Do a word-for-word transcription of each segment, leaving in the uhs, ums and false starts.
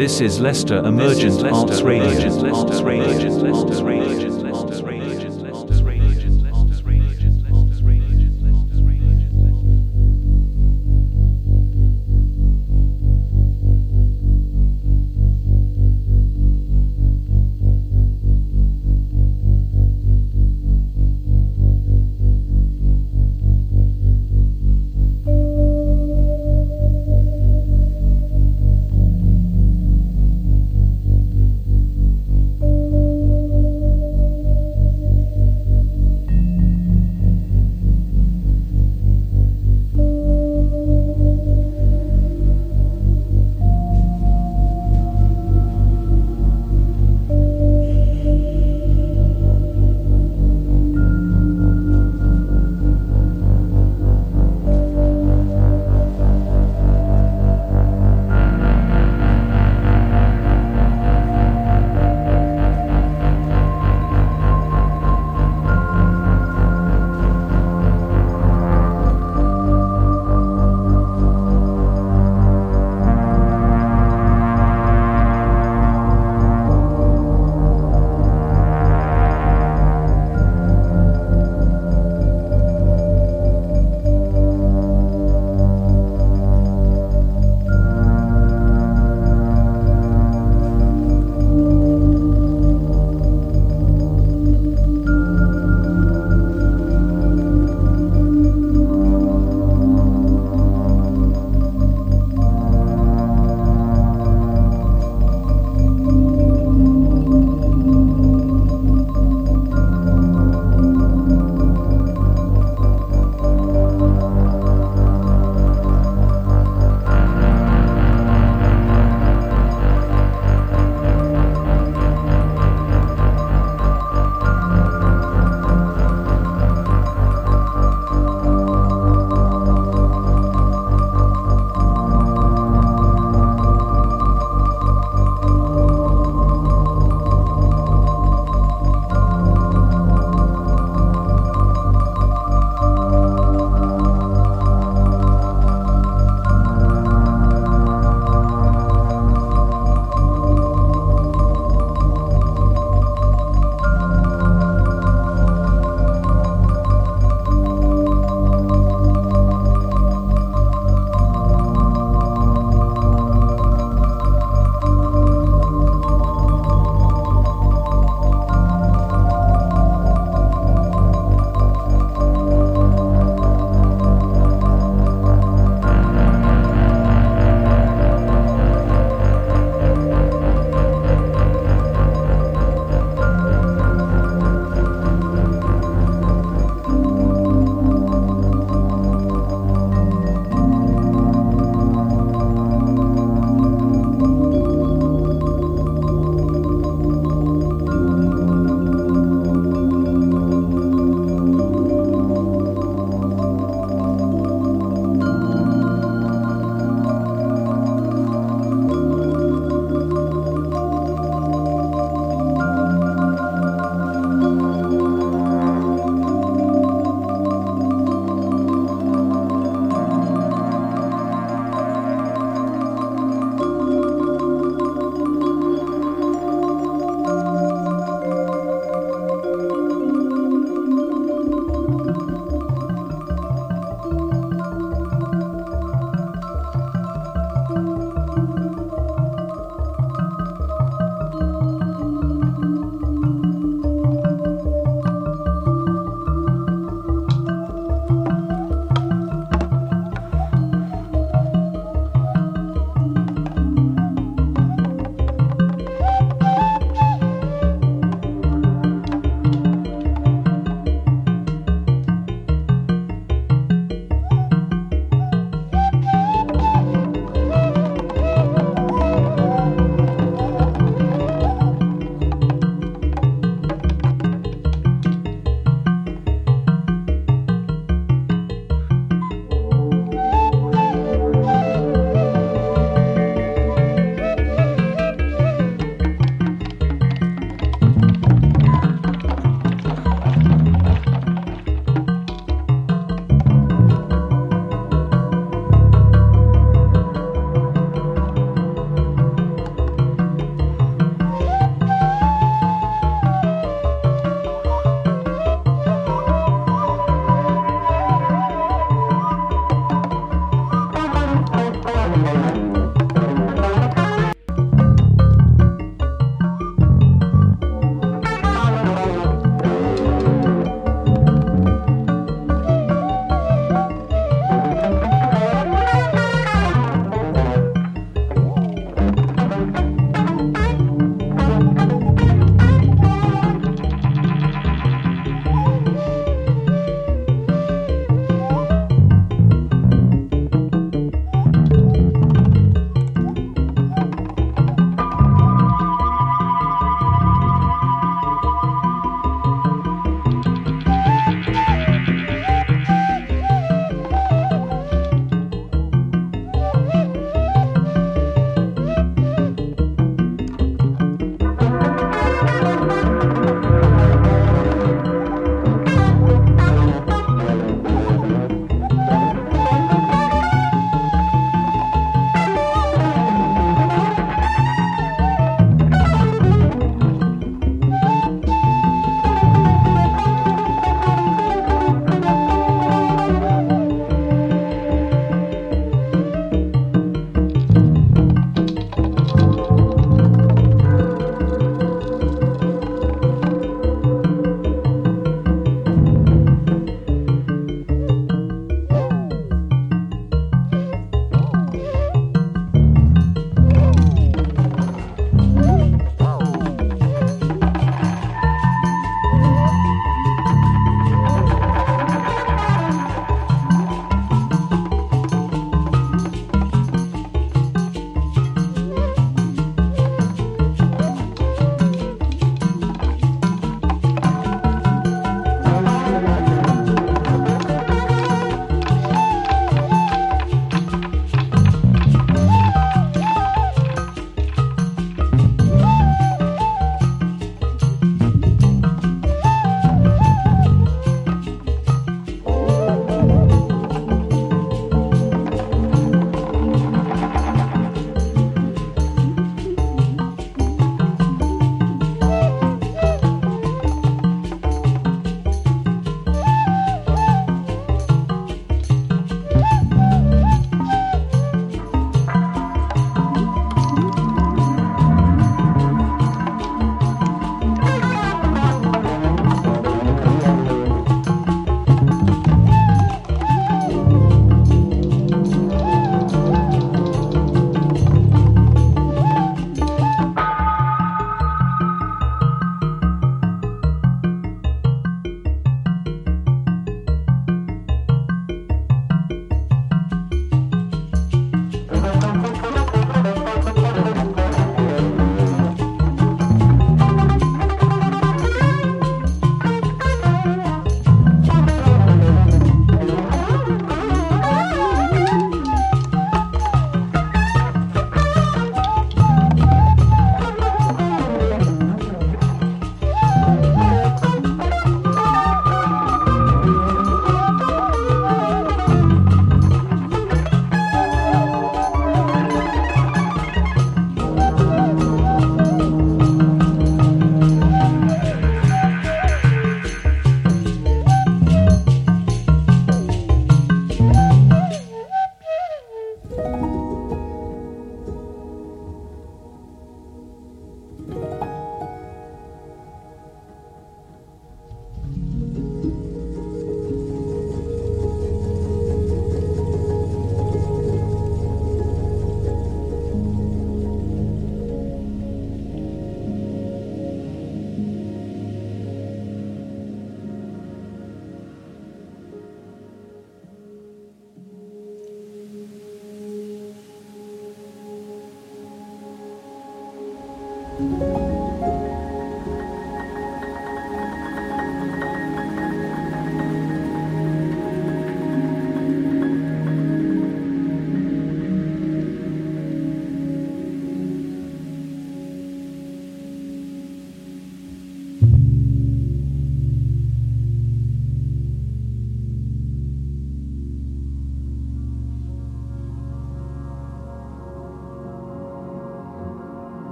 This is Leicester Emergent Arts Radio.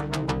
We'll be right back.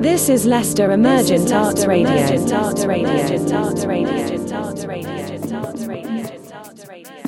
This is Leicester Emergent Arts Radio. Emergent Arts Radio. Emergent Arts Radio. Emergent Arts Radio. Emergent Arts Radio. Emergent Arts Radio.